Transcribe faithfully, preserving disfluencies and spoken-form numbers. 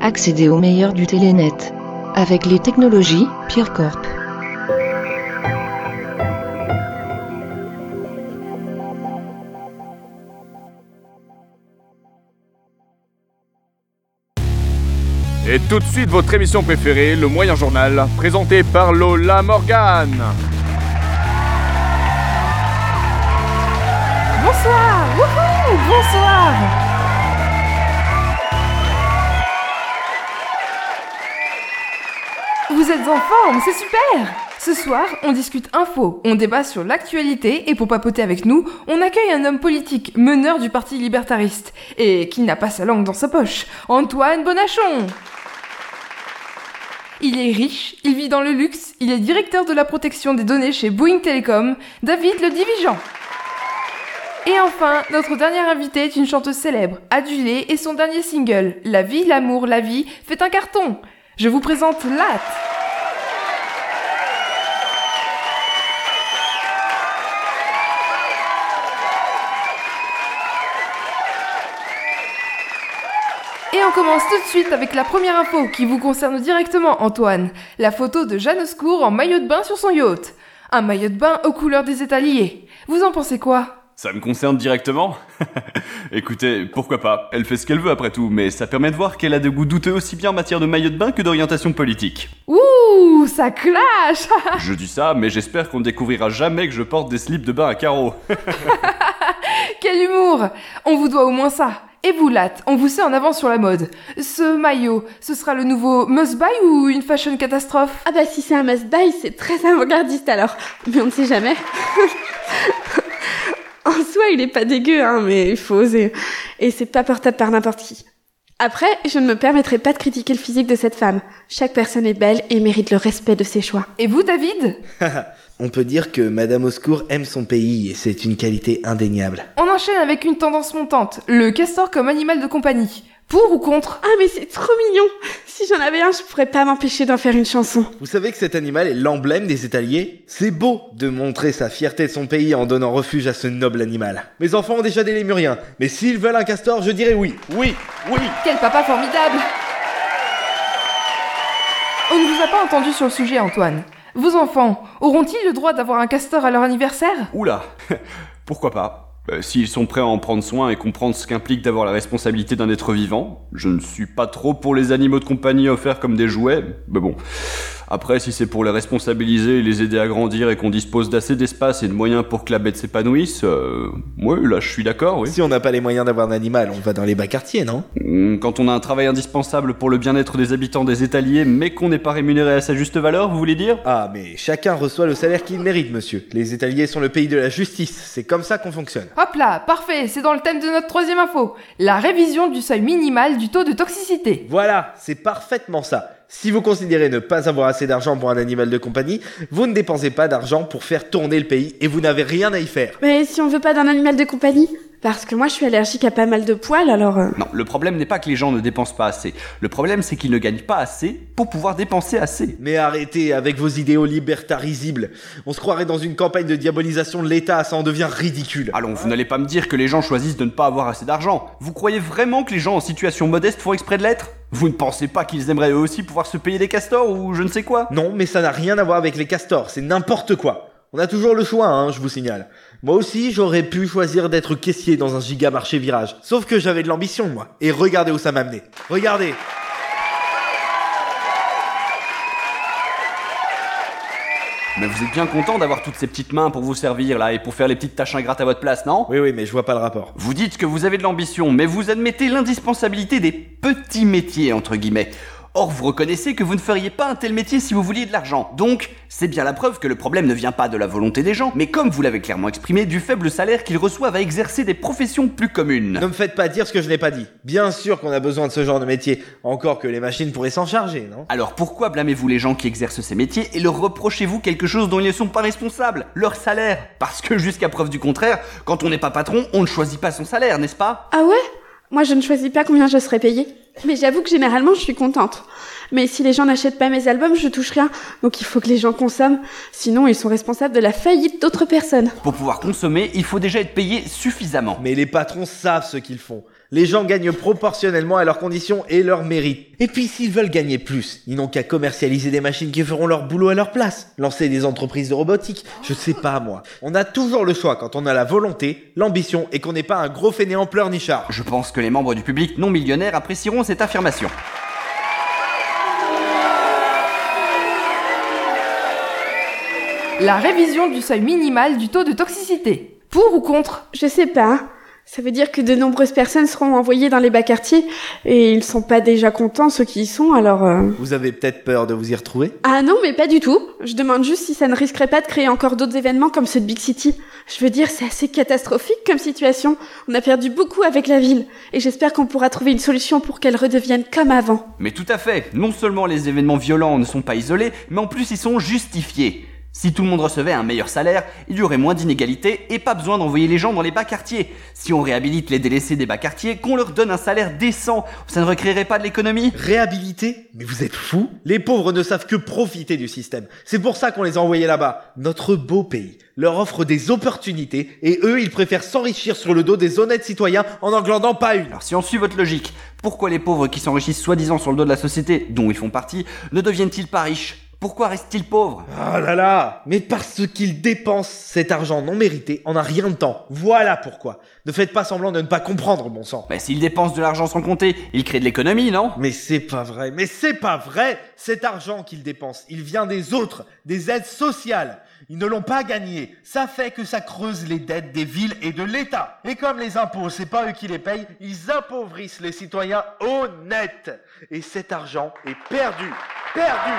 Accédez au meilleur du Télénet avec les technologies PureCorp. Et tout de suite, votre émission préférée, le Moyen Journal, présenté par Lola Morgan. Bonsoir, wouhou, bonsoir. Vous êtes en forme, c'est super. Ce soir, on discute info, on débat sur l'actualité et pour papoter avec nous, on accueille un homme politique, meneur du parti libertariste, et qui n'a pas sa langue dans sa poche, Antoine Bonachon. Il est riche, il vit dans le luxe, il est directeur de la protection des données chez Bouygues Telecom, David le Divigeant. Et enfin, notre dernière invitée est une chanteuse célèbre, adulée, et son dernier single, La vie, l'amour, la vie, fait un carton. Je vous présente Latte. Et on commence tout de suite avec la première info qui vous concerne directement, Antoine. La photo de Jeanne au en maillot de bain sur son yacht. Un maillot de bain aux couleurs des étaliers. Vous en pensez quoi ? Ça me concerne directement ? Écoutez, pourquoi pas ? Elle fait ce qu'elle veut après tout, mais ça permet de voir qu'elle a de goûts douteux aussi bien en matière de maillot de bain que d'orientation politique. Ouh, ça clash. Je dis ça, mais j'espère qu'on ne découvrira jamais que je porte des slips de bain à carreaux. Quel humour ! On vous doit au moins ça. Et vous, Latte, on vous sait en avance sur la mode. Ce maillot, ce sera le nouveau must-buy ou une fashion catastrophe ? Ah bah si c'est un must-buy, c'est très avant-gardiste alors. Mais on ne sait jamais. En soi, il est pas dégueu, hein, mais il faut oser. Et c'est pas portable par n'importe qui. Après, je ne me permettrai pas de critiquer le physique de cette femme. Chaque personne est belle et mérite le respect de ses choix. Et vous, David ? On peut dire que Madame Oscourt aime son pays et c'est une qualité indéniable. On enchaîne avec une tendance montante, le castor comme animal de compagnie. Pour ou contre ? Ah mais c'est trop mignon ! Si j'en avais un, je pourrais pas m'empêcher d'en faire une chanson. Vous savez que cet animal est l'emblème des étaliers ? C'est beau de montrer sa fierté de son pays en donnant refuge à ce noble animal. Mes enfants ont déjà des lémuriens, mais s'ils veulent un castor, je dirais oui. Oui, oui ! Quel papa formidable ! On ne vous a pas entendu sur le sujet, Antoine. Vos enfants auront-ils le droit d'avoir un castor à leur anniversaire ? Oula ! Pourquoi pas ? Euh, s'ils sont prêts à en prendre soin et comprendre ce qu'implique d'avoir la responsabilité d'un être vivant, je ne suis pas trop pour les animaux de compagnie offerts comme des jouets, mais bon. Après, si c'est pour les responsabiliser et les aider à grandir et qu'on dispose d'assez d'espace et de moyens pour que la bête s'épanouisse, euh, ouais, là, je suis d'accord, oui. Si on n'a pas les moyens d'avoir un animal, on va dans les bas quartiers, non ? Quand on a un travail indispensable pour le bien-être des habitants des étaliers, mais qu'on n'est pas rémunéré à sa juste valeur, vous voulez dire ? Ah, mais chacun reçoit le salaire qu'il mérite, monsieur. Les étaliers sont le pays de la justice, c'est comme ça qu'on fonctionne. Hop là, parfait, c'est dans le thème de notre troisième info. La révision du seuil minimal du taux de toxicité. Voilà, c'est parfaitement ça. Si vous considérez ne pas avoir assez d'argent pour un animal de compagnie, vous ne dépensez pas d'argent pour faire tourner le pays et vous n'avez rien à y faire. Mais si on veut pas d'un animal de compagnie ? Parce que moi je suis allergique à pas mal de poils alors... Euh... Non, le problème n'est pas que les gens ne dépensent pas assez. Le problème c'est qu'ils ne gagnent pas assez pour pouvoir dépenser assez. Mais arrêtez avec vos idéaux libertarisibles. On se croirait dans une campagne de diabolisation de l'État, ça en devient ridicule. Allons, vous n'allez pas me dire que les gens choisissent de ne pas avoir assez d'argent. Vous croyez vraiment que les gens en situation modeste font exprès de l'être ? Vous ne pensez pas qu'ils aimeraient eux aussi pouvoir se payer des castors ou je ne sais quoi ? Non, mais ça n'a rien à voir avec les castors, c'est n'importe quoi. On a toujours le choix, hein, je vous signale. Moi aussi, j'aurais pu choisir d'être caissier dans un gigamarché virage. Sauf que j'avais de l'ambition, moi. Et regardez où ça m'a amené. Regardez ! Mais vous êtes bien content d'avoir toutes ces petites mains pour vous servir, là, et pour faire les petites tâches ingrates à votre place, non ? Oui, oui, mais je vois pas le rapport. Vous dites que vous avez de l'ambition, mais vous admettez l'indispensabilité des petits métiers, entre guillemets. Or, vous reconnaissez que vous ne feriez pas un tel métier si vous vouliez de l'argent. Donc, c'est bien la preuve que le problème ne vient pas de la volonté des gens, mais comme vous l'avez clairement exprimé, du faible salaire qu'ils reçoivent à exercer des professions plus communes. Ne me faites pas dire ce que je n'ai pas dit. Bien sûr qu'on a besoin de ce genre de métier, encore que les machines pourraient s'en charger, non ? Alors pourquoi blâmez-vous les gens qui exercent ces métiers et leur reprochez-vous quelque chose dont ils ne sont pas responsables ? Leur salaire ? Parce que jusqu'à preuve du contraire, quand on n'est pas patron, on ne choisit pas son salaire, n'est-ce pas ? Ah ouais ? Moi, je ne choisis pas combien je serai payée. Mais j'avoue que généralement, je suis contente. Mais si les gens n'achètent pas mes albums, je touche rien. Donc il faut que les gens consomment. Sinon, ils sont responsables de la faillite d'autres personnes. Pour pouvoir consommer, il faut déjà être payé suffisamment. Mais les patrons savent ce qu'ils font. Les gens gagnent proportionnellement à leurs conditions et leurs mérites. Et puis s'ils veulent gagner plus, ils n'ont qu'à commercialiser des machines qui feront leur boulot à leur place. Lancer des entreprises de robotique, je sais pas moi. On a toujours le choix quand on a la volonté, l'ambition et qu'on n'est pas un gros fainéant pleurnichard. Je pense que les membres du public non millionnaire apprécieront cette affirmation. La révision du seuil minimal du taux de toxicité. Pour ou contre ? Je sais pas. Ça veut dire que de nombreuses personnes seront envoyées dans les bas quartiers et ils sont pas déjà contents ceux qui y sont, alors... Euh... Vous avez peut-être peur de vous y retrouver ? Ah non, mais pas du tout. Je demande juste si ça ne risquerait pas de créer encore d'autres événements comme ceux de Big City. Je veux dire, c'est assez catastrophique comme situation. On a perdu beaucoup avec la ville et j'espère qu'on pourra trouver une solution pour qu'elle redevienne comme avant. Mais tout à fait. Non seulement les événements violents ne sont pas isolés, mais en plus ils sont justifiés. Si tout le monde recevait un meilleur salaire, il y aurait moins d'inégalités et pas besoin d'envoyer les gens dans les bas quartiers. Si on réhabilite les délaissés des bas quartiers, qu'on leur donne un salaire décent, ça ne recréerait pas de l'économie ? Réhabiliter ? Mais vous êtes fous ? Les pauvres ne savent que profiter du système. C'est pour ça qu'on les a envoyés là-bas. Notre beau pays leur offre des opportunités et eux, ils préfèrent s'enrichir sur le dos des honnêtes citoyens en n'en glandant pas une. Alors si on suit votre logique, pourquoi les pauvres qui s'enrichissent soi-disant sur le dos de la société, dont ils font partie, ne deviennent-ils pas riches ? Pourquoi restent-ils pauvres ? Ah là là ! Mais parce qu'ils dépensent cet argent non mérité en un rien de temps. Voilà pourquoi. Ne faites pas semblant de ne pas comprendre, bon sang. Mais s'ils dépensent de l'argent sans compter, ils créent de l'économie, non ? Mais c'est pas vrai, mais c'est pas vrai ! Cet argent qu'ils dépensent, il vient des autres, des aides sociales. Ils ne l'ont pas gagné. Ça fait que ça creuse les dettes des villes et de l'État. Et comme les impôts, c'est pas eux qui les payent, ils appauvrissent les citoyens honnêtes. Et cet argent est perdu. Perdu.